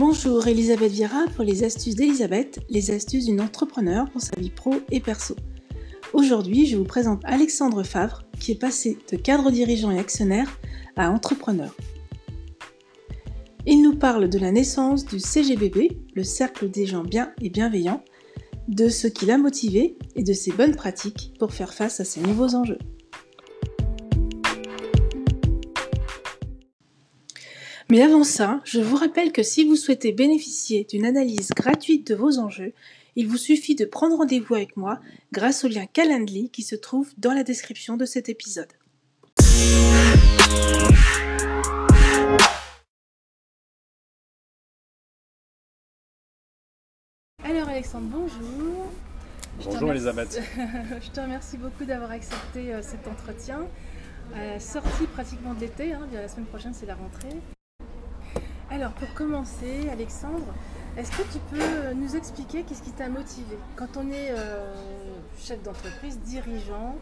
Bonjour, Elisabeth Vira pour les astuces d'Elisabeth, les astuces d'une entrepreneure pour sa vie pro et perso. Aujourd'hui, je vous présente Alexandre Favre qui est passé de cadre dirigeant et actionnaire à entrepreneur. Il nous parle de la naissance du CGBB, le cercle des gens bien et bienveillants, de ce qui l'a motivé et de ses bonnes pratiques pour faire face à ces nouveaux enjeux. Mais avant ça, je vous rappelle que si vous souhaitez bénéficier d'une analyse gratuite de vos enjeux, il vous suffit de prendre rendez-vous avec moi grâce au lien Calendly qui se trouve dans la description de cet épisode. Alors Alexandre, bonjour. Bonjour Elisabeth. Je te remercie beaucoup d'avoir accepté cet entretien. Sorti pratiquement de l'été, la semaine prochaine c'est la rentrée. Alors pour commencer, Alexandre, est-ce que tu peux nous expliquer qu'est-ce qui t'a motivé? Quand on est chef d'entreprise, dirigeant,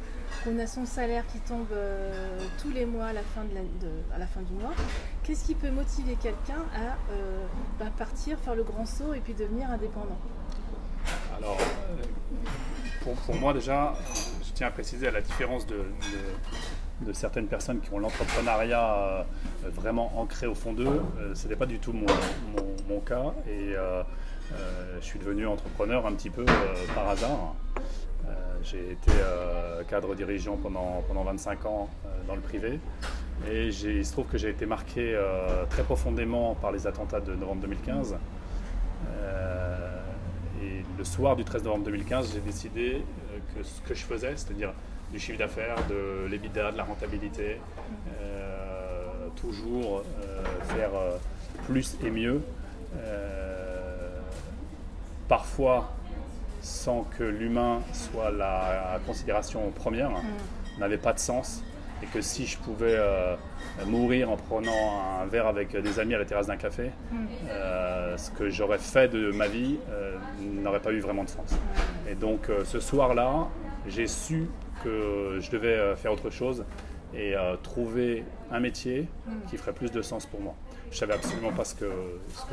qu'on a son salaire qui tombe tous les mois à la fin du mois, qu'est-ce qui peut motiver quelqu'un à partir, faire le grand saut et puis devenir indépendant? Alors, pour moi déjà, je tiens à préciser à la différence de certaines personnes qui ont l'entrepreneuriat vraiment ancré au fond d'eux, ce n'était pas du tout mon cas et je suis devenu entrepreneur un petit peu par hasard. J'ai été cadre dirigeant pendant 25 ans dans le privé et il se trouve que j'ai été marqué très profondément par les attentats de novembre 2015. Et le soir du 13 novembre 2015, j'ai décidé que ce que je faisais, c'est-à-dire du chiffre d'affaires, de l'EBITDA, de la rentabilité, toujours faire plus et mieux, parfois sans que l'humain soit la considération première, n'avait pas de sens, et que si je pouvais mourir en prenant un verre avec des amis à la terrasse d'un café, ce que j'aurais fait de ma vie n'aurait pas eu vraiment de sens. Et donc ce soir-là, j'ai su que je devais faire autre chose et trouver un métier qui ferait plus de sens pour moi. Je ne savais absolument pas ce que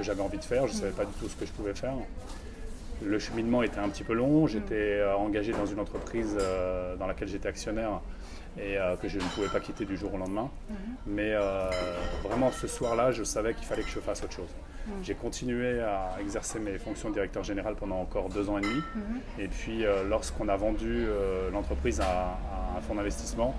j'avais envie de faire, je ne savais pas du tout ce que je pouvais faire. Le cheminement était un petit peu long, j'étais engagé dans une entreprise dans laquelle j'étais actionnaire et que je ne pouvais pas quitter du jour au lendemain. Mais vraiment ce soir-là, je savais qu'il fallait que je fasse autre chose. J'ai continué à exercer mes fonctions de directeur général pendant encore 2 ans et demi. Et puis lorsqu'on a vendu l'entreprise à un fonds d'investissement,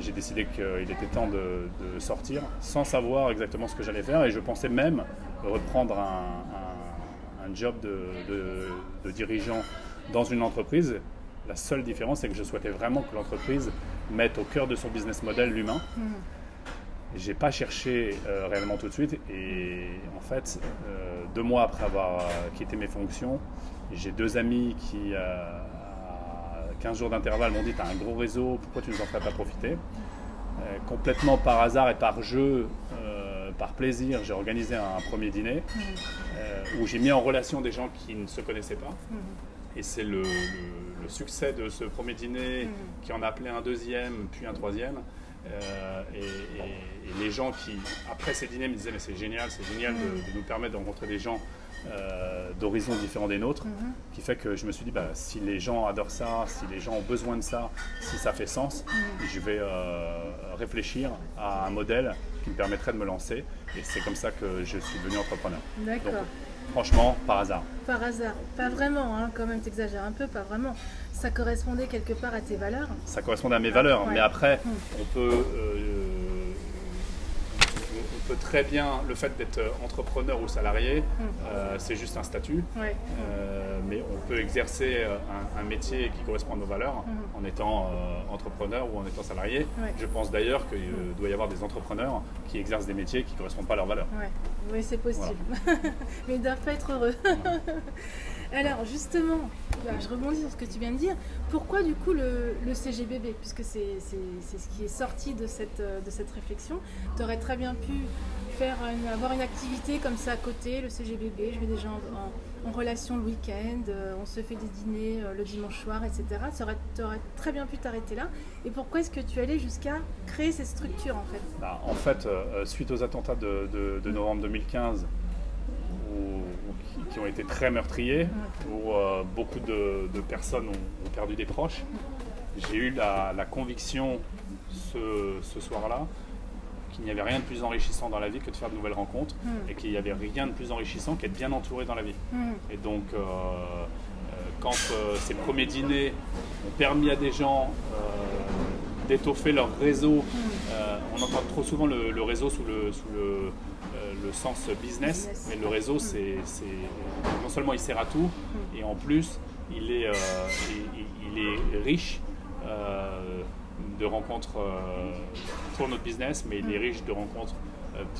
j'ai décidé qu'il était temps de sortir sans savoir exactement ce que j'allais faire et je pensais même reprendre un job de dirigeant dans une entreprise. La seule différence, c'est que je souhaitais vraiment que l'entreprise mette au cœur de son business model l'humain. Je n'ai pas cherché réellement tout de suite et en fait, 2 mois après avoir quitté mes fonctions, j'ai 2 amis qui, à 15 jours d'intervalle, m'ont dit « t'as un gros réseau, pourquoi tu ne nous en ferais pas profiter ?» Complètement par hasard et par jeu, par plaisir, j'ai organisé un premier dîner où j'ai mis en relation des gens qui ne se connaissaient pas. Et c'est le succès de ce premier dîner qui en a appelé un deuxième, puis un troisième. Et les gens qui, après ces dîners, me disaient « mais c'est génial de nous permettre de rencontrer des gens d'horizons différents des nôtres », qui fait que je me suis dit « si les gens adorent ça, si les gens ont besoin de ça, si ça fait sens, je vais réfléchir à un modèle qui me permettrait de me lancer ». Et c'est comme ça que je suis devenu entrepreneur. D'accord. Donc, franchement, par hasard. Par hasard, pas vraiment, quand même, t'exagères un peu, pas vraiment. Ça correspondait quelque part à tes valeurs? Ça correspondait à mes valeurs, mais après, on peut très bien, le fait d'être entrepreneur ou salarié, c'est juste un statut, mais on peut exercer un métier qui correspond à nos valeurs en étant entrepreneur ou en étant salarié. Je pense d'ailleurs qu'il doit y avoir des entrepreneurs qui exercent des métiers qui ne correspondent pas à leurs valeurs. Oui, c'est possible, mais ils ne doivent pas être heureux. Alors justement, je rebondis sur ce que tu viens de dire, pourquoi du coup le CGBB, puisque c'est ce qui est sorti de cette réflexion, tu aurais très bien pu avoir une activité comme ça à côté, le CGBB, je mets des gens en relation le week-end, on se fait des dîners le dimanche soir, etc. Tu aurais très bien pu t'arrêter là. Et pourquoi est-ce que tu allais jusqu'à créer cette structure en fait ? En fait, suite aux attentats de novembre 2015, où qui ont été très meurtriers, où beaucoup de personnes ont perdu des proches. J'ai eu la conviction ce soir-là qu'il n'y avait rien de plus enrichissant dans la vie que de faire de nouvelles rencontres et qu'il n'y avait rien de plus enrichissant qu'être bien entouré dans la vie. Et donc, quand ces premiers dîners ont permis à des gens d'étoffer leur réseau, on entend trop souvent le réseau sous le sens business, mais le réseau, c'est non seulement il sert à tout, et en plus, il est riche de rencontres pour notre business, mais il est riche de rencontres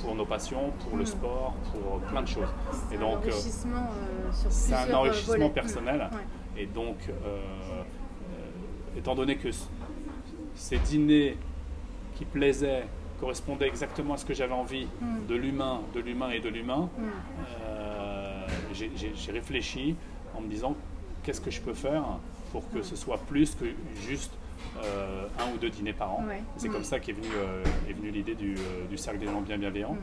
pour nos passions, pour le sport, pour plein de choses. Et donc, c'est un enrichissement personnel. Ouais. Et donc, étant donné que ces dîners qui plaisaient correspondaient exactement à ce que j'avais envie de l'humain et de l'humain, j'ai réfléchi en me disant qu'est-ce que je peux faire pour que ce soit plus que juste un ou deux dîners par an. Ouais. C'est comme ça qu'est venue, l'idée du cercle des gens bienveillants.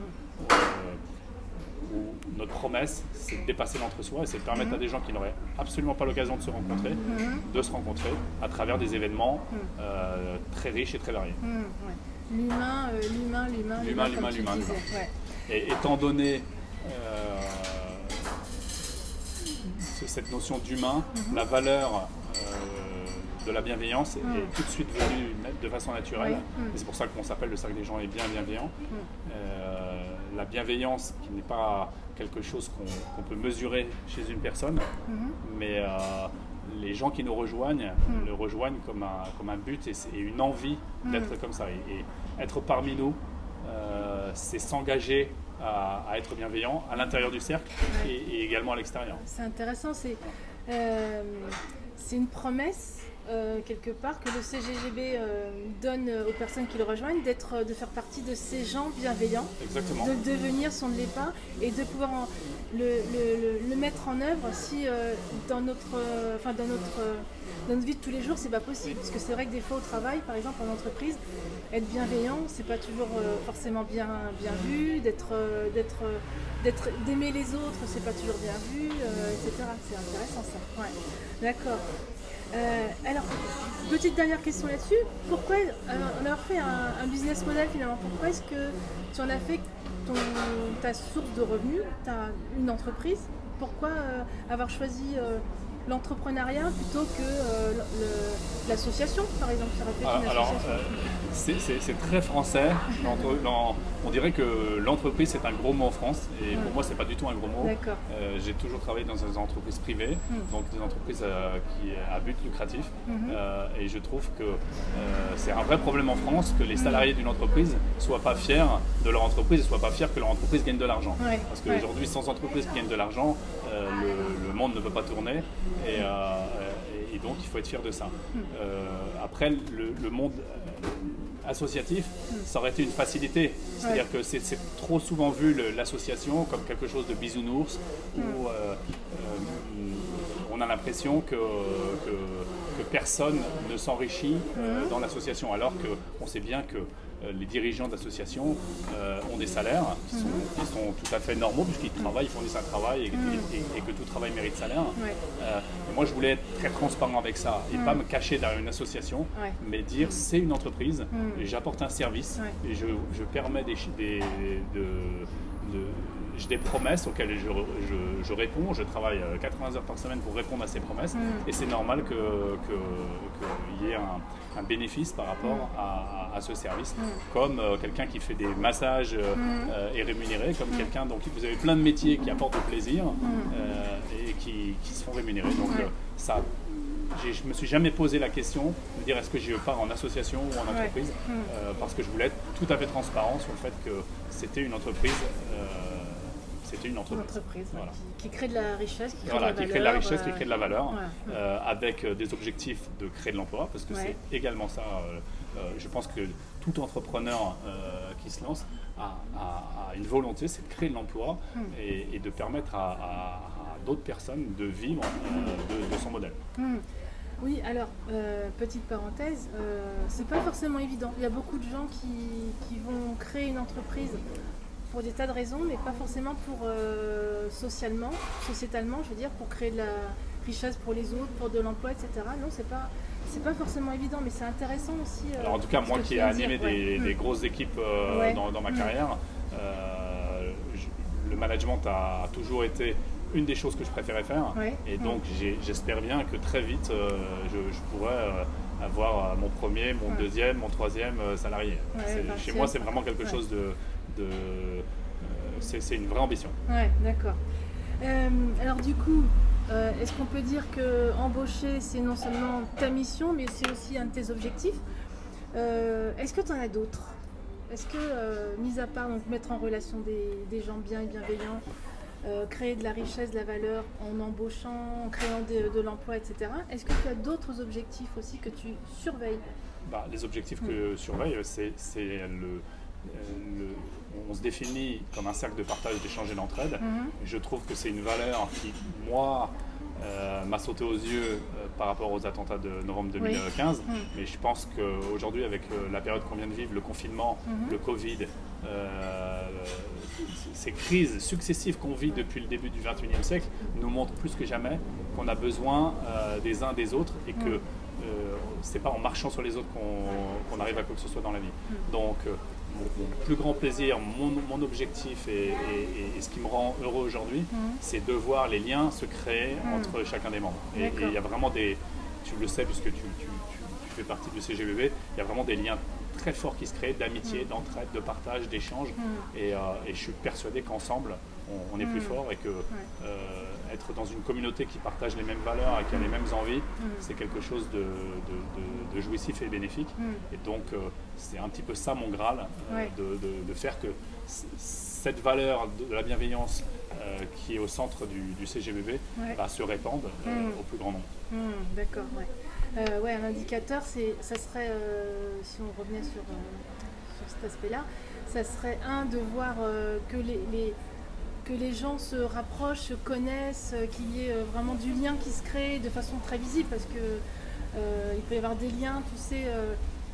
Où notre promesse, c'est de dépasser l'entre-soi et c'est de permettre à des gens qui n'auraient absolument pas l'occasion de se rencontrer, à travers des événements très riches et très variés. L'humain. Et étant donné cette notion d'humain, la valeur de la bienveillance est tout de suite venue de façon naturelle. C'est pour ça qu'on s'appelle le cercle des gens bienveillants. La bienveillance qui n'est pas quelque chose qu'on peut mesurer chez une personne, mais les gens qui nous rejoignent le rejoignent comme un but et une envie d'être comme ça. Et être parmi nous, c'est s'engager à être bienveillant à l'intérieur du cercle et également à l'extérieur. C'est intéressant, c'est une promesse quelque part que le CGBB donne aux personnes qui le rejoignent, de faire partie de ces gens bienveillants. Exactement. De devenir son départ et de pouvoir le mettre en œuvre si dans notre vie de tous les jours c'est pas possible, parce que c'est vrai que des fois au travail, par exemple en entreprise, être bienveillant c'est pas toujours forcément bien vu, d'aimer les autres c'est pas toujours bien vu, etc. C'est intéressant ça. Ouais. D'accord. Alors, petite dernière question là-dessus, pourquoi alors fait un business model finalement, pourquoi est-ce que tu en as fait ta source de revenus, une entreprise, pourquoi avoir choisi l'entrepreneuriat plutôt que l'association par exemple? Alors, c'est très français, on dirait que l'entreprise c'est un gros mot en France et pour moi c'est pas du tout un gros mot. J'ai toujours travaillé dans des entreprises privées, donc des entreprises qui à but lucratif, et je trouve que c'est un vrai problème en France que les salariés d'une entreprise soient pas fiers de leur entreprise et soient pas fiers que leur entreprise gagne de l'argent, parce qu'aujourd'hui sans entreprise qui gagne de l'argent, le monde ne peut pas tourner. Et donc il faut être fier de ça. Après, le monde associatif, ça aurait été une facilité. C'est-à-dire que c'est trop souvent vu l'association comme quelque chose de bisounours, où on a l'impression que personne ne s'enrichit dans l'association, alors qu'on sait bien que les dirigeants d'associations ont des salaires qui sont tout à fait normaux puisqu'ils travaillent, ils fournissent un travail et que tout travail mérite salaire. Et moi, je voulais être très transparent avec ça et pas me cacher derrière une association, mais dire c'est une entreprise, j'apporte un service et je permets des promesses auxquelles je réponds. Je travaille 80 heures par semaine pour répondre à ces promesses et c'est normal qu'il y ait un bénéfice par rapport à ce service, comme quelqu'un qui fait des massages est rémunéré, comme quelqu'un, donc vous avez plein de métiers qui apportent du plaisir et qui se font rémunérer. Donc ça, je me suis jamais posé la question de dire est-ce que je pars en association ou en entreprise, parce que je voulais être tout à fait transparent sur le fait que c'était une entreprise. C'était une entreprise voilà. qui crée de la richesse, qui crée de la valeur, avec des objectifs de créer de l'emploi, parce que c'est également ça. Je pense que tout entrepreneur qui se lance a une volonté, c'est de créer de l'emploi et de permettre à d'autres personnes de vivre de son modèle. Oui, alors, petite parenthèse, c'est pas forcément évident. Il y a beaucoup de gens qui vont créer une entreprise pour des tas de raisons, mais pas forcément pour socialement, sociétalement, je veux dire, pour créer de la richesse pour les autres, pour de l'emploi, etc. Non, c'est pas forcément évident, mais c'est intéressant aussi. Alors en tout cas, moi qui ai animé des grosses équipes dans ma carrière, le management a toujours été une des choses que je préférais faire, et donc j'espère bien que très vite je pourrais avoir mon premier, mon deuxième, mon troisième salarié. Chez moi, c'est vraiment quelque chose de c'est une vraie ambition. Ouais, d'accord. Alors du coup, est-ce qu'on peut dire que embaucher, c'est non seulement ta mission, mais c'est aussi un de tes objectifs? Est-ce que tu en as d'autres? Est-ce que, mis à part donc, mettre en relation des gens bien et bienveillants, créer de la richesse, de la valeur en embauchant, en créant de l'emploi, etc. Est-ce que tu as d'autres objectifs aussi que tu surveilles? Les objectifs que je surveille, c'est on se définit comme un cercle de partage, d'échange et d'entraide. Je trouve que c'est une valeur qui, moi, m'a sauté aux yeux par rapport aux attentats de novembre 2015. Mais je pense qu'aujourd'hui, avec la période qu'on vient de vivre, le confinement, le Covid, ces crises successives qu'on vit depuis le début du XXIe siècle nous montrent plus que jamais qu'on a besoin des uns des autres et que c'est pas en marchant sur les autres qu'on arrive à quoi que ce soit dans la vie. Donc mon plus grand plaisir, mon objectif et ce qui me rend heureux aujourd'hui, c'est de voir les liens se créer entre chacun des membres. Et il y a vraiment tu le sais puisque tu fais partie du CGBB, il y a vraiment des liens très forts qui se créent, d'amitié, d'entraide, de partage, d'échange. Et je suis persuadé qu'ensemble, on est plus fort et que être dans une communauté qui partage les mêmes valeurs et qui a les mêmes envies, c'est quelque chose de jouissif et bénéfique. Et donc, c'est un petit peu ça mon Graal, de faire que cette valeur de la bienveillance qui est au centre du CGBB se répande au plus grand nombre. D'accord, ouais. Un indicateur, ça serait, si on revenait sur cet aspect-là, ça serait de voir que les gens se rapprochent, se connaissent, qu'il y ait vraiment du lien qui se crée de façon très visible, parce que il peut y avoir des liens, tu sais,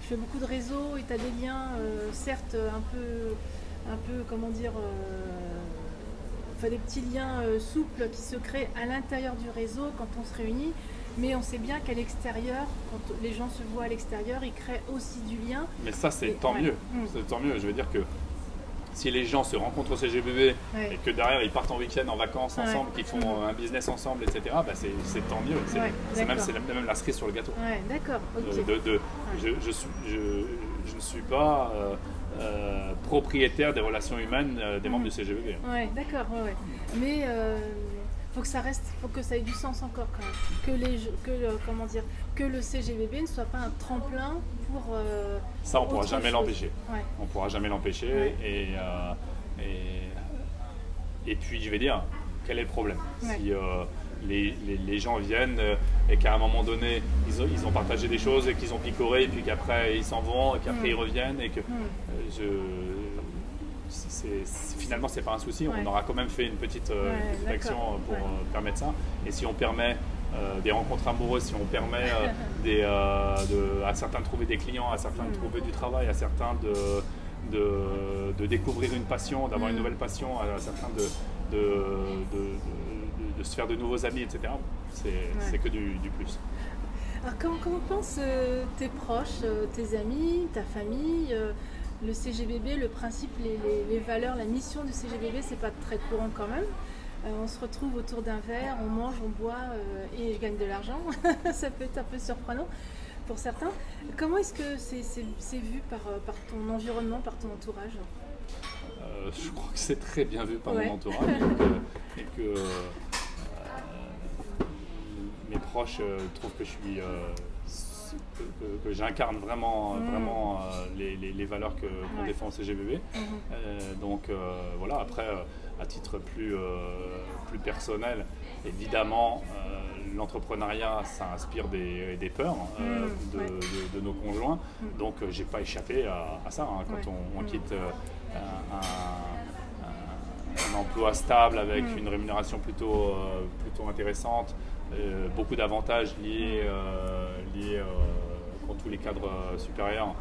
je fais beaucoup de réseaux et tu as des liens, certes, un peu comment dire, des petits liens souples qui se créent à l'intérieur du réseau quand on se réunit, mais on sait bien qu'à l'extérieur, quand les gens se voient à l'extérieur, ils créent aussi du lien. Mais ça, c'est tant mieux, c'est tant mieux, je veux dire que si les gens se rencontrent au CGBB et que derrière ils partent en week-end, en vacances ensemble, qu'ils font un business ensemble, etc., c'est tant mieux. C'est même la cerise sur le gâteau. Ouais, d'accord. Okay. Je ne suis pas propriétaire des relations humaines des membres du CGBB. Oui, d'accord. Ouais. Mais faut que ça ait du sens encore quand même. Que le CGBB ne soit pas un tremplin pour ça, on pourra jamais l'empêcher. On pourra jamais l'empêcher. Et puis je vais dire, quel est le problème? Si les gens viennent et qu'à un moment donné ils ont partagé des choses et qu'ils ont picoré et puis qu'après ils s'en vont et qu'après ils reviennent et que finalement c'est pas un souci, on aura quand même fait une petite action pour permettre ça. Et si on permet des rencontres amoureuses, si on permet à certains de trouver des clients, à certains de trouver du travail, à certains de découvrir une passion, d'avoir une nouvelle passion, à certains de se faire de nouveaux amis, etc. C'est que du plus. Alors comment pensent tes proches, tes amis, ta famille, le CGBB, le principe, les valeurs, la mission du CGBB, c'est pas très courant quand même. On se retrouve autour d'un verre, on mange, on boit et je gagne de l'argent. Ça peut être un peu surprenant pour certains. Comment est-ce que c'est vu par ton environnement, par ton entourage? Je crois que c'est très bien vu par mon entourage et que mes proches trouvent que que j'incarne vraiment les valeurs qu'on défend au CGBB. Donc voilà, après à titre plus personnel, évidemment l'entrepreneuriat ça inspire des peurs de nos conjoints, donc j'ai pas échappé à ça quand on quitte un emploi stable avec une rémunération plutôt intéressante, beaucoup d'avantages liés dans tous les cadres supérieurs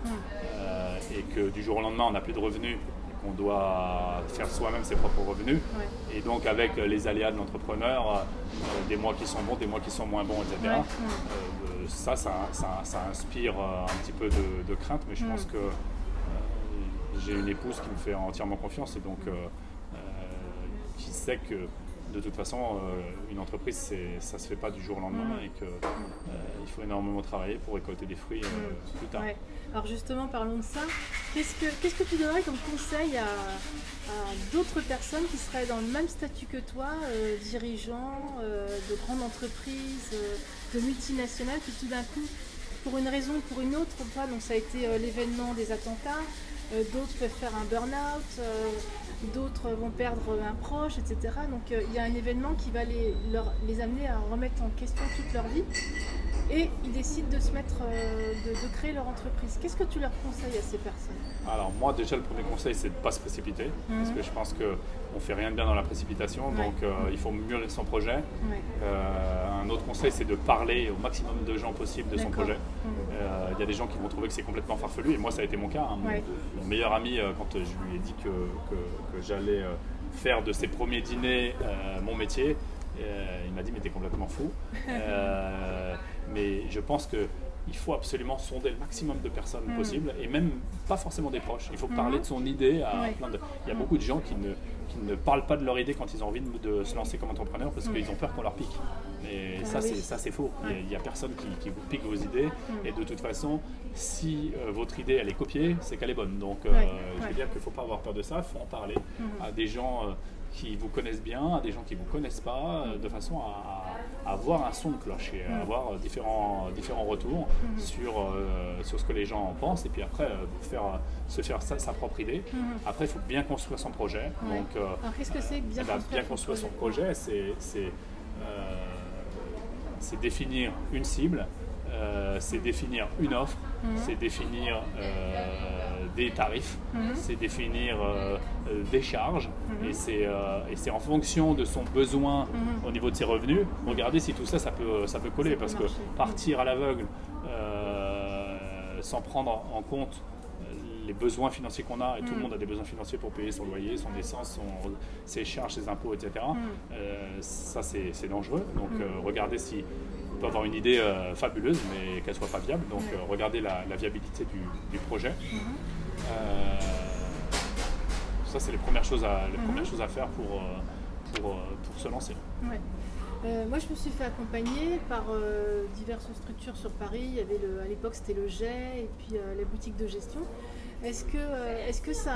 et que du jour au lendemain on n'a plus de revenus qu'on doit faire soi-même ses propres revenus. Ouais. Et donc avec les aléas de l'entrepreneur, des mois qui sont bons, des mois qui sont moins bons, etc. Ouais. Ça inspire un petit peu de crainte, mais je pense que j'ai une épouse qui me fait entièrement confiance et donc qui sait que de toute façon une entreprise ça se fait pas du jour au lendemain et qu'il faut énormément travailler pour récolter des fruits plus tard. Ouais. Alors justement parlons de ça, qu'est-ce que tu donnerais comme conseil à d'autres personnes qui seraient dans le même statut que toi, dirigeants de grandes entreprises, de multinationales, qui tout d'un coup pour une raison ou pour une autre, toi, donc ça a été l'événement des attentats, d'autres peuvent faire un burn-out, d'autres vont perdre un proche, etc. Donc il y a un événement qui va les amener à remettre en question toute leur vie et ils décident de se mettre, de créer leur entreprise. Qu'est-ce que tu leur conseilles à ces personnes? Alors moi déjà le premier conseil c'est de ne pas se précipiter, parce que je pense qu'on ne fait rien de bien dans la précipitation, donc il faut mûrir son projet. Un autre conseil c'est de parler au maximum de gens possible de son projet. Il y a des gens qui vont trouver que c'est complètement farfelu et moi ça a été mon cas. Hein. Mon meilleur ami, quand je lui ai dit que j'allais faire de ses premiers dîners mon métier, il m'a dit mais t'es complètement fou. Mais je pense qu'il faut absolument sonder le maximum de personnes possible et même pas forcément des proches. Il faut parler de son idée à plein de... Il y a beaucoup de gens qui ne parlent pas de leur idée quand ils ont envie de se lancer comme entrepreneur parce qu'ils ont peur qu'on leur pique. Et ça c'est faux. Il n'y a personne qui vous pique vos idées et de toute façon, si votre idée elle est copiée, c'est qu'elle est bonne. Donc je veux dire qu'il ne faut pas avoir peur de ça, il faut en parler à des gens qui vous connaissent bien, à des gens qui ne vous connaissent pas, de façon à avoir un son de cloche et à avoir différents retours sur ce que les gens en pensent et puis après se faire sa propre idée. Après il faut bien construire son projet. Donc, alors qu'est-ce que c'est bien construire son projet? C'est définir une cible, c'est définir une offre, c'est définir des tarifs, c'est définir des charges et c'est en fonction de son besoin au niveau de ses revenus, regardez si tout ça, ça peut coller parce que partir à l'aveugle sans prendre en compte les besoins financiers qu'on a, et tout le monde a des besoins financiers pour payer son loyer, son essence, ses charges, ses impôts, etc. Ça, c'est dangereux. Donc, regardez si on peut avoir une idée fabuleuse, mais qu'elle soit pas viable. Donc, regardez la viabilité du projet. Ça, c'est les premières choses à faire pour se lancer. Ouais. Moi, je me suis fait accompagner par diverses structures sur Paris. Il y avait à l'époque, c'était le GET et puis la boutique de gestion. Est-ce que ça,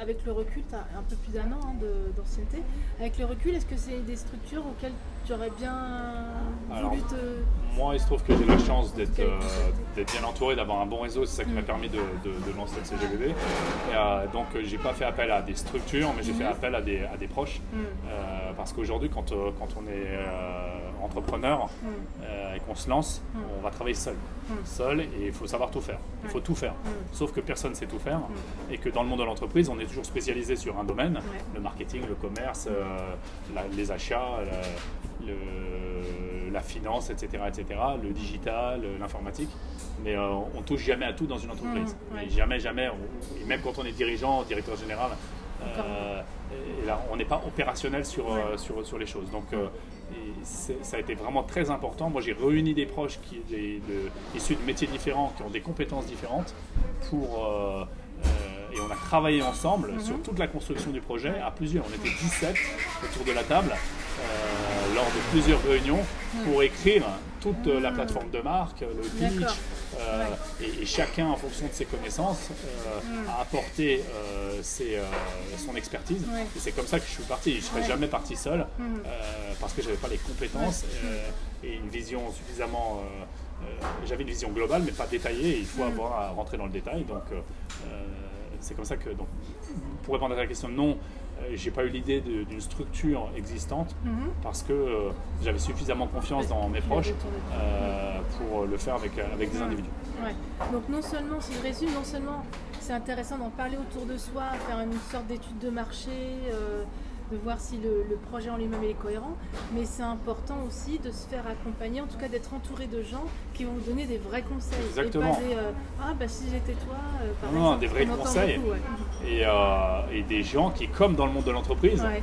avec le recul, tu as un peu plus d'un an d'ancienneté, avec le recul, est-ce que c'est des structures auxquelles tu aurais bien voulu te... Moi, il se trouve que j'ai la chance d'être bien entouré, d'avoir un bon réseau, c'est ça qui m'a permis de lancer le CGBB. Et, donc, j'ai pas fait appel à des structures, mais j'ai fait appel à des proches. Parce qu'aujourd'hui, quand on est entrepreneur et qu'on se lance, on va travailler seul. Seul, et il faut savoir tout faire. Il faut tout faire. Sauf que personne ne sait tout faire et que dans le monde de l'entreprise, on est toujours spécialisé sur un domaine, le marketing, le commerce, les achats, la finance, etc., le digital, l'informatique. Mais on ne touche jamais à tout dans une entreprise. Jamais. Et même quand on est dirigeant, directeur général, et là, on n'est pas opérationnel sur les choses. Donc, ça a été vraiment très important. Moi, j'ai réuni des proches issus de métiers différents, qui ont des compétences différentes, et on a travaillé ensemble sur toute la construction du projet à plusieurs. On était 17 autour de la table lors de plusieurs réunions pour écrire toute la plateforme de marque, le pitch. Et chacun, en fonction de ses connaissances, a apporté son expertise. Et c'est comme ça que je suis parti. Je ne serais jamais parti seul parce que je n'avais pas les compétences et une vision suffisamment... j'avais une vision globale, mais pas détaillée. Il faut avoir à rentrer dans le détail. Donc, c'est comme ça que... Donc, pour répondre à la question, non, j'ai pas eu l'idée d'une structure existante parce que j'avais suffisamment confiance dans mes proches pour le faire avec des individus. Ouais. Donc non seulement, si je résume, non seulement c'est intéressant d'en parler autour de soi, faire une sorte d'étude de marché, de voir si le projet en lui-même est cohérent, mais c'est important aussi de se faire accompagner, en tout cas d'être entouré de gens qui vont vous donner des vrais conseils. Exactement. Et pas des ah bah si j'étais toi, par non, exemple, des vrais conseils beaucoup, ouais. Et des gens qui, comme dans le monde de l'entreprise, ouais.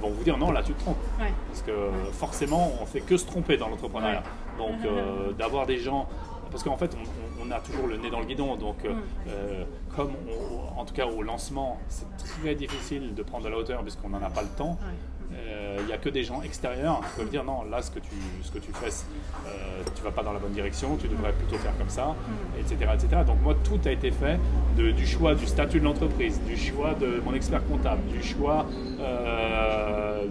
Vont vous dire non, là tu te trompes, ouais. Parce que ouais. Forcément on fait que se tromper dans l'entrepreneuriat, ouais. Donc d'avoir des gens, parce qu'en fait on a toujours le nez dans le guidon, donc comme on, en tout cas au lancement c'est très difficile de prendre de la hauteur puisqu'on n'en a pas le temps, il n'y a que des gens extérieurs qui peuvent dire non, là ce que tu fais, tu vas pas dans la bonne direction, tu devrais plutôt faire comme ça, etc., etc. Donc moi tout a été fait du choix du statut de l'entreprise, du choix de mon expert comptable, du choix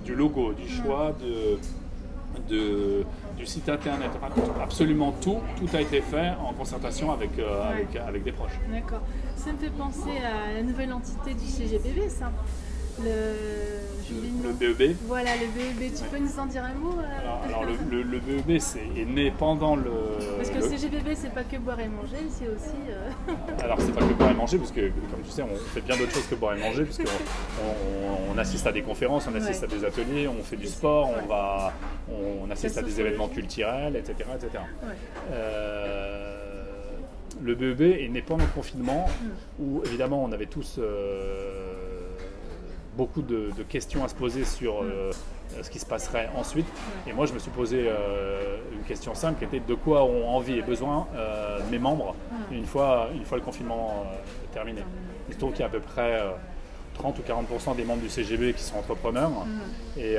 du logo, du choix du site internet, absolument tout a été fait en concertation avec des proches. D'accord. Ça me fait penser à la nouvelle entité du CGBB, ça. Le BEB. Voilà, le BEB. Tu peux nous en dire un mot? Alors le BEB est né pendant le... Parce que le CGBB, c'est pas que boire et manger, c'est aussi... Alors, c'est pas que boire et manger, parce que, comme tu sais, on fait bien d'autres choses que boire et manger, parce qu'on assiste à des conférences, on assiste à des ateliers, on fait du sport, on assiste à des événements culturels, etc. etc. Ouais. Le BEB est né pendant le confinement, où, évidemment, on avait tous... beaucoup de questions à se poser sur ce qui se passerait ensuite. Et moi, je me suis posé une question simple qui était de quoi ont envie et besoin mes membres une fois le confinement terminé. Il se trouve qu'il y a à peu près 30 ou 40% des membres du CGB qui sont entrepreneurs et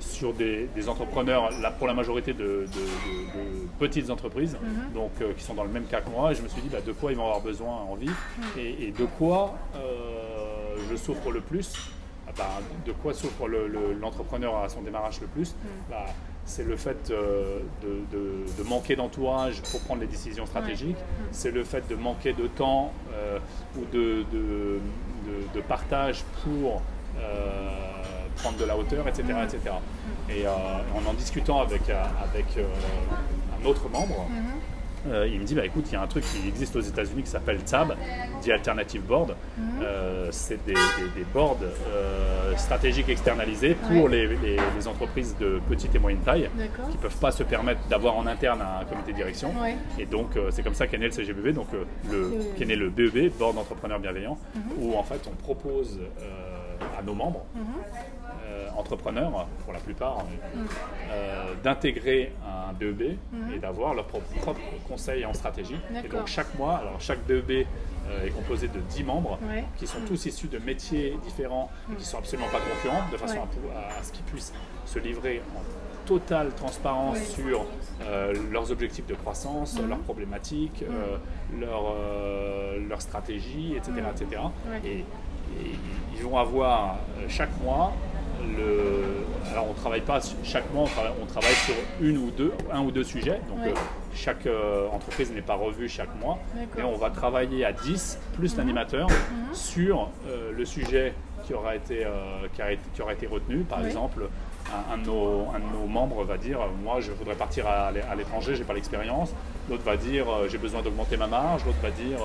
sur des entrepreneurs, là, pour la majorité de petites entreprises, donc qui sont dans le même cas que moi. Et je me suis dit de quoi ils vont avoir besoin, envie et de quoi... je souffre le plus, de quoi souffre l'entrepreneur à son démarrage le plus, c'est le fait de manquer d'entourage pour prendre les décisions stratégiques, c'est le fait de manquer de temps ou de partage pour prendre de la hauteur, etc. etc. Et en discutant avec un autre membre, il me dit écoute, il y a un truc qui existe aux États-Unis qui s'appelle TSAB, The Alternative Board. C'est des boards stratégiques externalisés pour les entreprises de petite et moyenne taille qui ne peuvent pas se permettre d'avoir en interne un comité de direction. Et donc c'est comme ça qu'est né le CGBB, donc qu'est né le BEB, Board d'entrepreneurs bienveillants, où en fait on propose à nos membres entrepreneurs, pour la plupart, d'intégrer un BEB et d'avoir leur propre conseil en stratégie. Et donc chaque mois, chaque BEB est composé de 10 membres qui sont tous issus de métiers différents, qui ne sont absolument pas concurrents, de façon à ce qu'ils puissent se livrer en totale transparence sur leurs objectifs de croissance, leurs problématiques, leur stratégie, etc. etc. Et ils vont avoir chaque mois... Alors on ne travaille pas chaque mois, on travaille sur un ou deux sujets, donc chaque entreprise n'est pas revue chaque mois, mais on va travailler à 10 plus l'animateur sur le sujet qui aura été retenu. Par exemple, un de nos membres va dire moi je voudrais partir à l'étranger, j'ai pas l'expérience. L'autre va dire j'ai besoin d'augmenter ma marge, l'autre va dire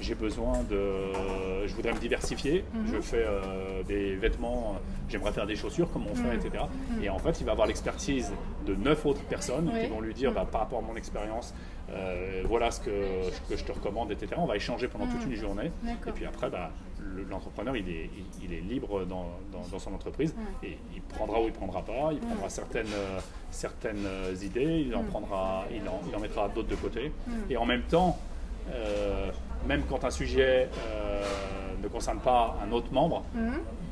j'ai besoin je voudrais me diversifier, je fais des vêtements, j'aimerais faire des chaussures comme on fait, etc. Et en fait il va avoir l'expertise de 9 autres personnes qui vont lui dire par rapport à mon expérience, voilà ce que je te recommande, etc. On va échanger pendant toute une journée. Et puis après l'entrepreneur il est libre dans son entreprise et il prendra ou il prendra pas, il prendra certaines idées, il en mettra d'autres de côté. Et en même temps, même quand un sujet ne concerne pas un autre membre,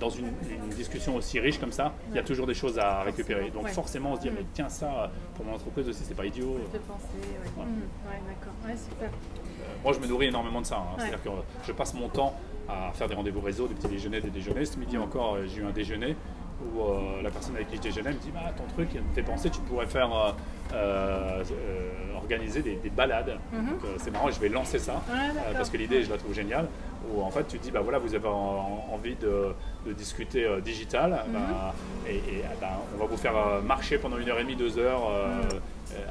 dans une discussion aussi riche comme ça, il y a toujours des choses à récupérer. Donc forcément, on se dit mais tiens, ça pour mon entreprise aussi, c'est pas idiot. Je peux penser, d'accord, super. Moi, je me nourris énormément de ça. C'est-à-dire que je passe mon temps à faire des rendez-vous réseau, des petits déjeuners, des déjeuners. Ce midi encore, j'ai eu un déjeuner où la personne avec qui je déjeunais me dit ton truc, il me fait penser, tu pourrais faire organiser des balades. Donc, c'est marrant, je vais lancer ça parce que l'idée, je la trouve géniale. Où en fait, tu dis voilà, vous avez envie de discuter digital, et on va vous faire marcher pendant 1h30, 2h.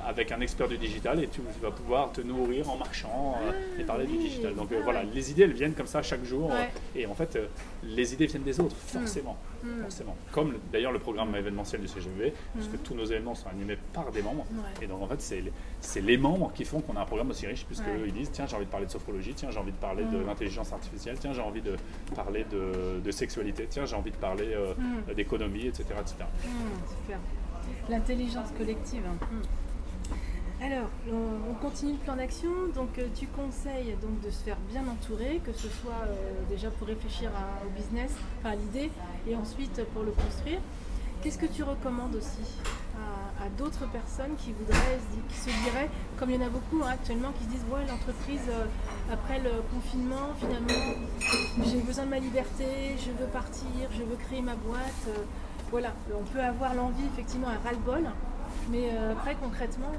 avec un expert du digital, et tu vas pouvoir te nourrir en marchant et parler du digital. Donc voilà, les idées elles viennent comme ça chaque jour, et en fait les idées viennent des autres, forcément. Forcément. Comme d'ailleurs le programme événementiel du CGBB, puisque tous nos événements sont animés par des membres, et donc en fait c'est les membres qui font qu'on a un programme aussi riche, puisque eux, ils disent tiens j'ai envie de parler de sophrologie, tiens j'ai envie de parler de l'intelligence artificielle, tiens j'ai envie de parler de sexualité, tiens j'ai envie de parler d'économie, etc. etc. Super. L'intelligence collective. Alors, on continue le plan d'action. Donc, tu conseilles donc de se faire bien entourer, que ce soit déjà pour réfléchir au business, enfin à l'idée, et ensuite pour le construire. Qu'est-ce que tu recommandes aussi à d'autres personnes qui voudraient, qui se diraient, comme il y en a beaucoup hein, actuellement, qui se disent ouais, l'entreprise après le confinement, finalement, j'ai besoin de ma liberté, je veux partir, je veux créer ma boîte. Voilà, on peut avoir l'envie, effectivement, un ras-le-bol. Mais après, concrètement,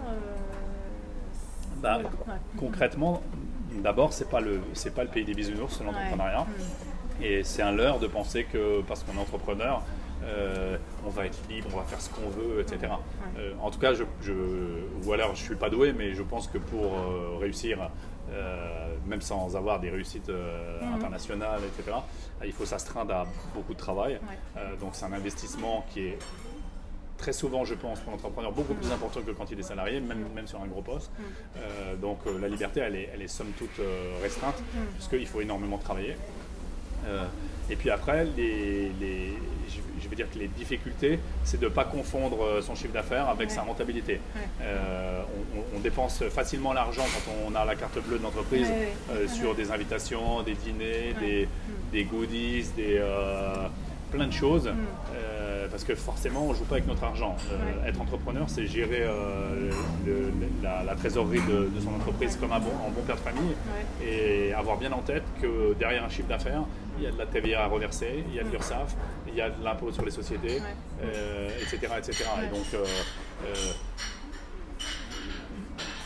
concrètement, d'abord, c'est pas le pays des bisounours, c'est l'entrepreneuriat. Et c'est un leurre de penser que parce qu'on est entrepreneur, on va être libre, on va faire ce qu'on veut, etc. En tout cas, ou alors je suis pas doué, mais je pense que pour réussir, même sans avoir des réussites internationales, etc., il faut s'astreindre à beaucoup de travail. Donc c'est un investissement qui est très souvent, je pense, pour l'entrepreneur, beaucoup plus important que quand il est salarié, même sur un gros poste. Donc la liberté, elle est somme toute restreinte, puisqu'il faut énormément travailler. Et puis après, je vais dire que les difficultés, c'est de ne pas confondre son chiffre d'affaires avec sa rentabilité. On dépense facilement l'argent quand on a la carte bleue de l'entreprise sur des invitations, des dîners, des goodies, plein de choses. Parce que forcément, on ne joue pas avec notre argent. Être entrepreneur, c'est gérer la trésorerie de son entreprise comme un bon père de famille, et avoir bien en tête que derrière un chiffre d'affaires, il y a de la TVA à reverser, il y a de l'URSSAF, il y a de l'impôt sur les sociétés, etc. etc. Et donc,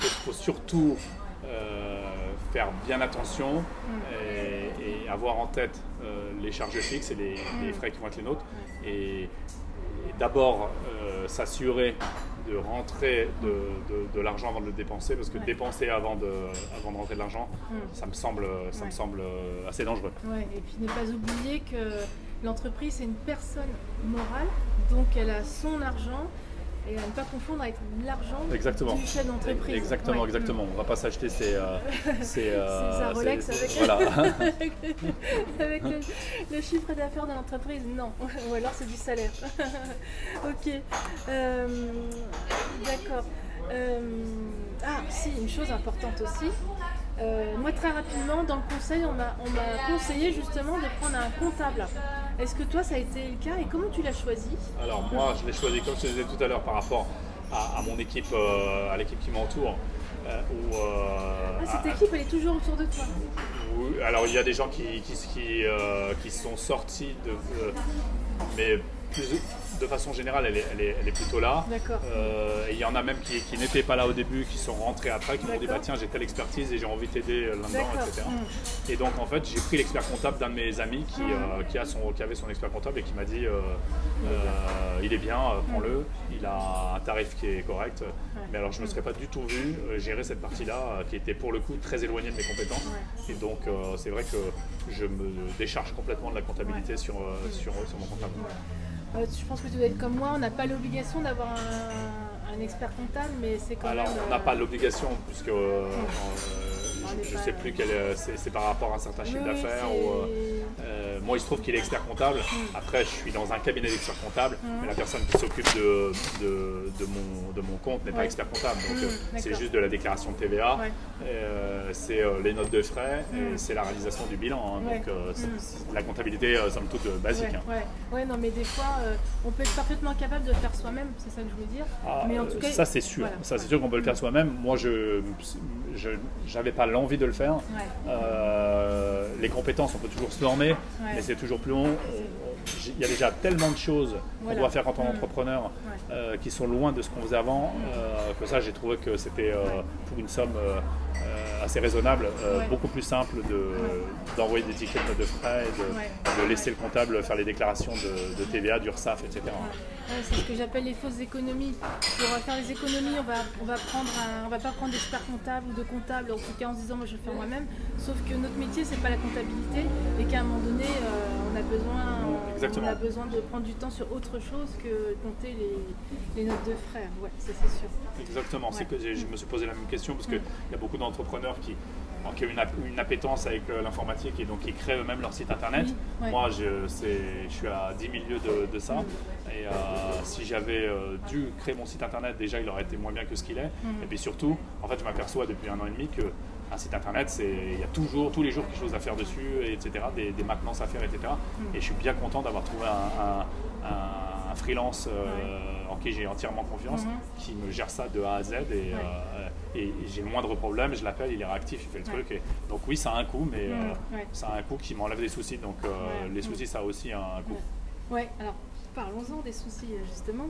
il faut surtout faire bien attention et avoir en tête les charges fixes et les frais qui vont être les nôtres, et d'abord s'assurer de rentrer de l'argent avant de le dépenser, parce que dépenser avant de rentrer de l'argent, ça me semble assez dangereux. Et puis ne pas oublier que l'entreprise c'est une personne morale, donc elle a son argent. Et à ne pas confondre avec l'argent du chef d'entreprise. Exactement, exactement. On ne va pas s'acheter sa Rolex avec le chiffre d'affaires de l'entreprise. Non, ou alors c'est du salaire. Ok, d'accord. Si, une chose importante aussi. Moi, très rapidement, dans le conseil, on m'a conseillé justement de prendre un comptable. Est-ce que toi, ça a été le cas et comment tu l'as choisi ? Alors moi, je l'ai choisi, comme je te disais tout à l'heure, par rapport à mon équipe, à l'équipe qui m'entoure. Cette équipe, elle est toujours autour de toi ? Oui, alors il y a des gens qui sont sortis, mais de façon générale, elle est plutôt là. Et il y en a même qui n'étaient pas là au début, qui sont rentrés après, qui m'ont dit bah tiens, j'ai telle expertise et j'ai envie de t'aider là-dedans, etc. Et donc en fait, j'ai pris l'expert comptable d'un de mes amis qui avait son expert comptable et qui m'a dit il est bien, prends-le, il a un tarif qui est correct. Mais alors je ne me serais pas du tout vu gérer cette partie-là qui était pour le coup très éloignée de mes compétences. Et donc c'est vrai que je me décharge complètement de la comptabilité sur mon comptable. Je pense que tu dois être comme moi, on n'a pas l'obligation d'avoir un expert comptable, mais c'est quand même… Alors on n'a pas l'obligation, puisque je ne sais plus, c'est par rapport à un certain chiffre d'affaires. Moi, il se trouve qu'il est expert comptable. Après, je suis dans un cabinet d'expert comptable, mais la personne qui s'occupe de mon compte n'est pas expert comptable. Donc, c'est juste de la déclaration de TVA, c'est les notes de frais, et c'est la réalisation du bilan. Donc, c'est la comptabilité, somme toute, basique. Non, mais des fois, on peut être parfaitement capable de le faire soi-même, c'est ça que je veux dire. Mais en tout cas, ça, c'est sûr. Voilà. Ça, c'est sûr qu'on peut le faire soi-même. Moi, je n'avais pas l'envie de le faire. Les compétences, on peut toujours se former. Mais c'est toujours plus long. Il y a déjà tellement de choses qu'on doit faire quand on est entrepreneur qui sont loin de ce qu'on faisait avant que ça, j'ai trouvé que c'était pour une somme assez raisonnable, beaucoup plus simple d'envoyer des tickets de frais, de laisser le comptable faire les déclarations de TVA, d'URSSAF, etc. Ouais, c'est ce que j'appelle les fausses économies. On va faire les économies, on va pas prendre d'expert comptable ou de comptable, en tout cas en se disant moi je vais faire moi-même, sauf que notre métier c'est pas la comptabilité et qu'à un moment donné on a besoin de prendre du temps sur autre chose que compter les notes de frais, ça c'est sûr. Exactement, c'est que je me suis posé la même question parce qu'il y a beaucoup d'entrepreneurs qui ont une appétence avec l'informatique et donc ils créent eux-mêmes leur site internet. Moi je suis à 10 000 lieues de ça et si j'avais dû créer mon site internet déjà il aurait été moins bien que ce qu'il est et puis surtout en fait je m'aperçois depuis 1 an et demi que un site internet, il y a toujours, tous les jours quelque chose à faire dessus, etc., des maintenances à faire, etc. Et je suis bien content d'avoir trouvé un freelance en qui j'ai entièrement confiance, qui me gère ça de A à Z et j'ai le moindre problème, je l'appelle, il est réactif, il fait le truc. Et, donc oui, ça a un coût, mais ça a un coût qui m'enlève des soucis, donc les soucis, ça a aussi un coût. Oui, alors parlons-en des soucis, justement.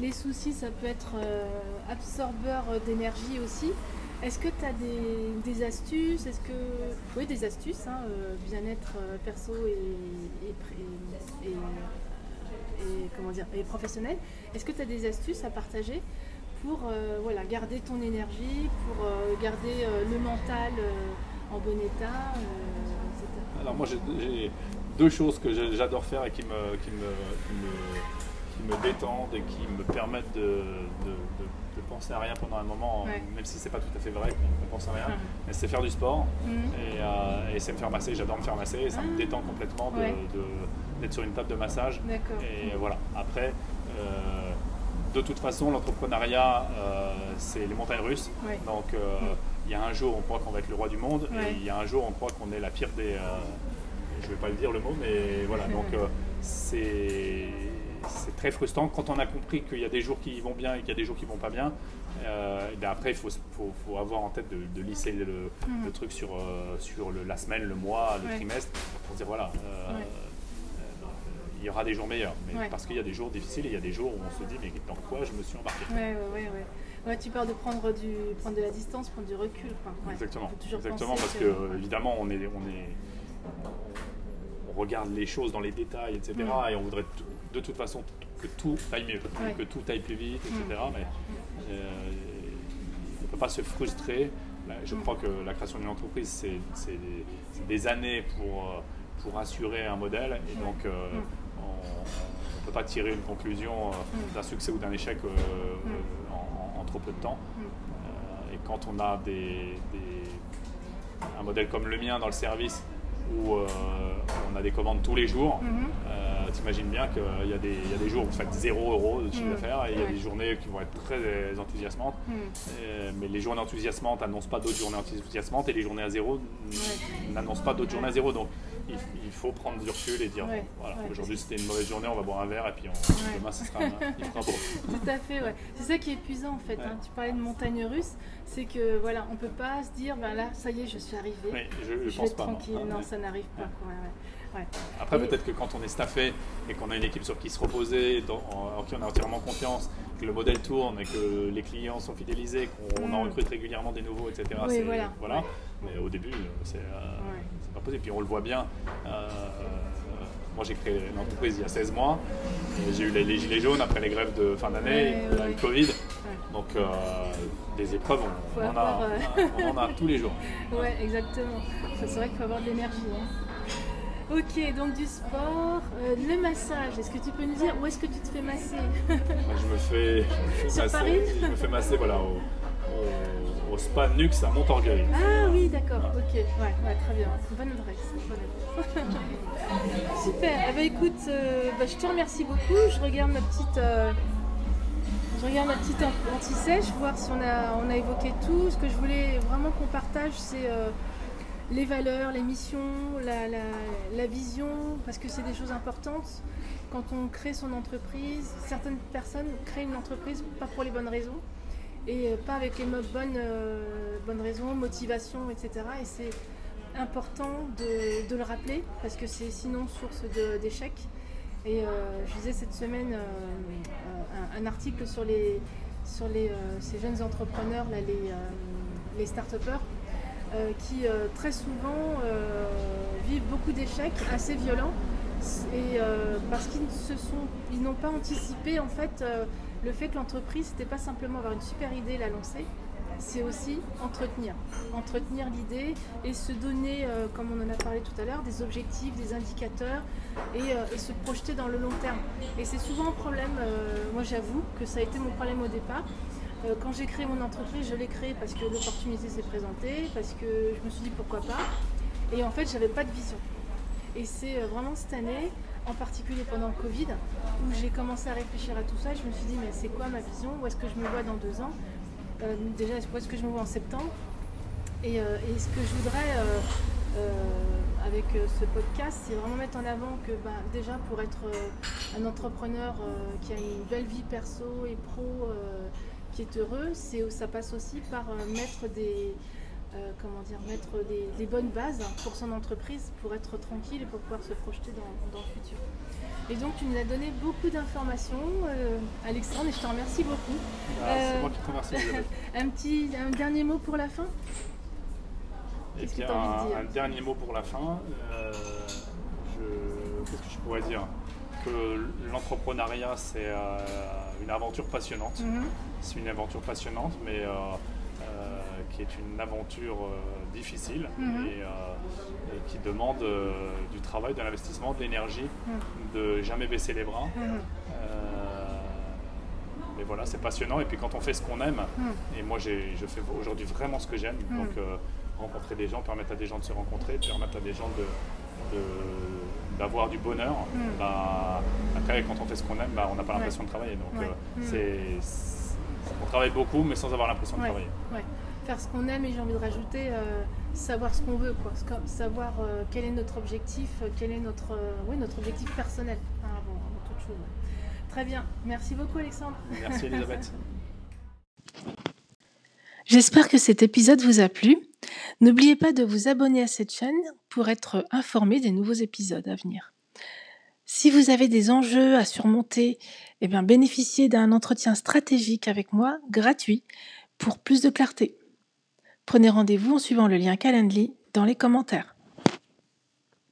Les soucis, ça peut être absorbeur d'énergie aussi. Est-ce que tu as des astuces? Est-ce que... Oui, des astuces, bien-être perso et professionnel. Est-ce que tu as des astuces à partager pour garder ton énergie, pour garder le mental en bon état, etc. Alors moi, j'ai 2 choses que j'adore faire et qui me détendent et qui me permettent de penser à rien pendant un moment, même si c'est pas tout à fait vrai qu'on pense à rien, mais c'est faire du sport et c'est me faire masser, j'adore me faire masser et ça me détend complètement d'être sur une table de massage. Et voilà, après de toute façon l'entrepreneuriat c'est les montagnes russes, donc il y a un jour on croit qu'on va être le roi du monde et il y a un jour on croit qu'on est la pire des... je vais pas le dire le mot, mais voilà, donc c'est très frustrant quand on a compris qu'il y a des jours qui vont bien et qu'il y a des jours qui vont pas bien. Après, il faut avoir en tête de lisser le truc sur la semaine, le mois, le trimestre pour dire voilà, il y aura des jours meilleurs. Mais parce qu'il y a des jours difficiles et il y a des jours où on se dit mais dans quoi je me suis embarqué. Ouais, tu parles de prendre de la distance, prendre du recul. Exactement, parce que évidemment on regarde les choses dans les détails, etc. Et on voudrait de toute façon que tout aille mieux, que tout aille plus vite, etc. Mais on ne peut pas se frustrer. Je crois que la création d'une entreprise, c'est des années pour assurer un modèle. Et donc, on ne peut pas tirer une conclusion d'un succès ou d'un échec en trop peu de temps. Et quand on a un modèle comme le mien dans le service, où on a des commandes tous les jours, t'imagines bien qu'il y a des jours où vous faites 0 € de chiffre d'affaires et il y a des journées qui vont être très enthousiasmantes, mais les journées enthousiasmantes n'annoncent pas d'autres journées enthousiasmantes et les journées à 0 n'annoncent pas d'autres journées à 0, donc il faut prendre du recul et dire bon, voilà, aujourd'hui c'était une mauvaise journée, on va boire un verre et puis demain il fera beau. Tout à fait, c'est ça qui est épuisant en fait, tu parlais de montagne russe, c'est que voilà, on peut pas se dire ben là ça y est je suis arrivé, je pense vais être tranquille, ça n'arrive pas. Après peut-être que quand on est staffé et qu'on a une équipe sur qui se reposer, en qui on a entièrement confiance, que le modèle tourne et que les clients sont fidélisés, qu'on en recrute régulièrement des nouveaux, etc. Mais au début c'est pas possible, puis on le voit bien. Moi j'ai créé l'entreprise il y a 16 mois, j'ai eu les gilets jaunes après les grèves de fin d'année, le Covid, donc des épreuves on en a tous les jours. Exactement, c'est vrai qu'il faut avoir de l'énergie. Ok, donc du sport, le massage, est-ce que tu peux nous dire où est-ce que tu te fais masser? Je me fais masser voilà, au spa Nuxe à Montorgueil. Ah oui, d'accord, ok, très bien, bonne adresse. Super, écoute, je te remercie beaucoup, je regarde ma petite... anti-sèche, voir si on a évoqué tout. Ce que je voulais vraiment qu'on partage, c'est les valeurs, les missions, la vision, parce que c'est des choses importantes. Quand on crée son entreprise, certaines personnes créent une entreprise pas pour les bonnes raisons et pas avec les bonnes raisons, motivations, etc. Et c'est important de le rappeler parce que c'est sinon source d'échecs. Et je lisais cette semaine un article sur les sur ces jeunes entrepreneurs, là, les start-upers, qui très souvent vivent beaucoup d'échecs assez violents et, parce qu'ils n'ont pas anticipé en fait, le fait que l'entreprise, c'était pas simplement avoir une super idée, la lancer, c'est aussi entretenir l'idée et se donner, comme on en a parlé tout à l'heure, des objectifs, des indicateurs et se projeter dans le long terme. Et c'est souvent un problème, moi j'avoue que ça a été mon problème au départ. Quand j'ai créé mon entreprise, je l'ai créée parce que l'opportunité s'est présentée, parce que je me suis dit pourquoi pas, et en fait j'avais pas de vision. Et c'est vraiment cette année, en particulier pendant le Covid, où j'ai commencé à réfléchir à tout ça, je me suis dit mais c'est quoi ma vision, où est-ce que je me vois dans 2 ans? Déjà, où est-ce que je me vois en septembre? Et ce que je voudrais avec ce podcast, c'est vraiment mettre en avant que déjà pour être un entrepreneur qui a une belle vie perso et pro, qui est heureux, ça passe aussi par mettre des bonnes bases pour son entreprise, pour être tranquille et pour pouvoir se projeter dans le futur. Et donc tu nous as donné beaucoup d'informations, Alexandre, et je te remercie beaucoup. C'est moi qui te remercie. Un dernier mot pour la fin. Qu'est-ce que tu as envie de dire ? Un dernier mot pour la fin. Qu'est-ce que je pourrais dire ? Que l'entrepreneuriat, c'est une aventure passionnante. Mm-hmm. C'est une aventure passionnante, mais qui est une aventure difficile, mm-hmm, et qui demande du travail, de l'investissement, de l'énergie, mm-hmm, de jamais baisser les bras. Mm-hmm. Mais voilà, c'est passionnant. Et puis quand on fait ce qu'on aime, mm-hmm, et moi je fais aujourd'hui vraiment ce que j'aime, mm-hmm, donc rencontrer des gens, permettre à des gens de se rencontrer, permettre à des gens d'avoir du bonheur, mmh, après quand on fait ce qu'on aime, on n'a pas l'impression, ouais, de travailler, donc ouais, on travaille beaucoup mais sans avoir l'impression, ouais, de travailler. Ouais. Faire ce qu'on aime, et j'ai envie de rajouter savoir ce qu'on veut, quoi. Savoir quel est notre objectif, quel est notre objectif personnel, hein, avant toute chose. Ouais. Très bien, merci beaucoup Alexandre. Merci Elisabeth. J'espère que cet épisode vous a plu. N'oubliez pas de vous abonner à cette chaîne pour être informé des nouveaux épisodes à venir. Si vous avez des enjeux à surmonter, bénéficiez d'un entretien stratégique avec moi, gratuit, pour plus de clarté. Prenez rendez-vous en suivant le lien Calendly dans les commentaires.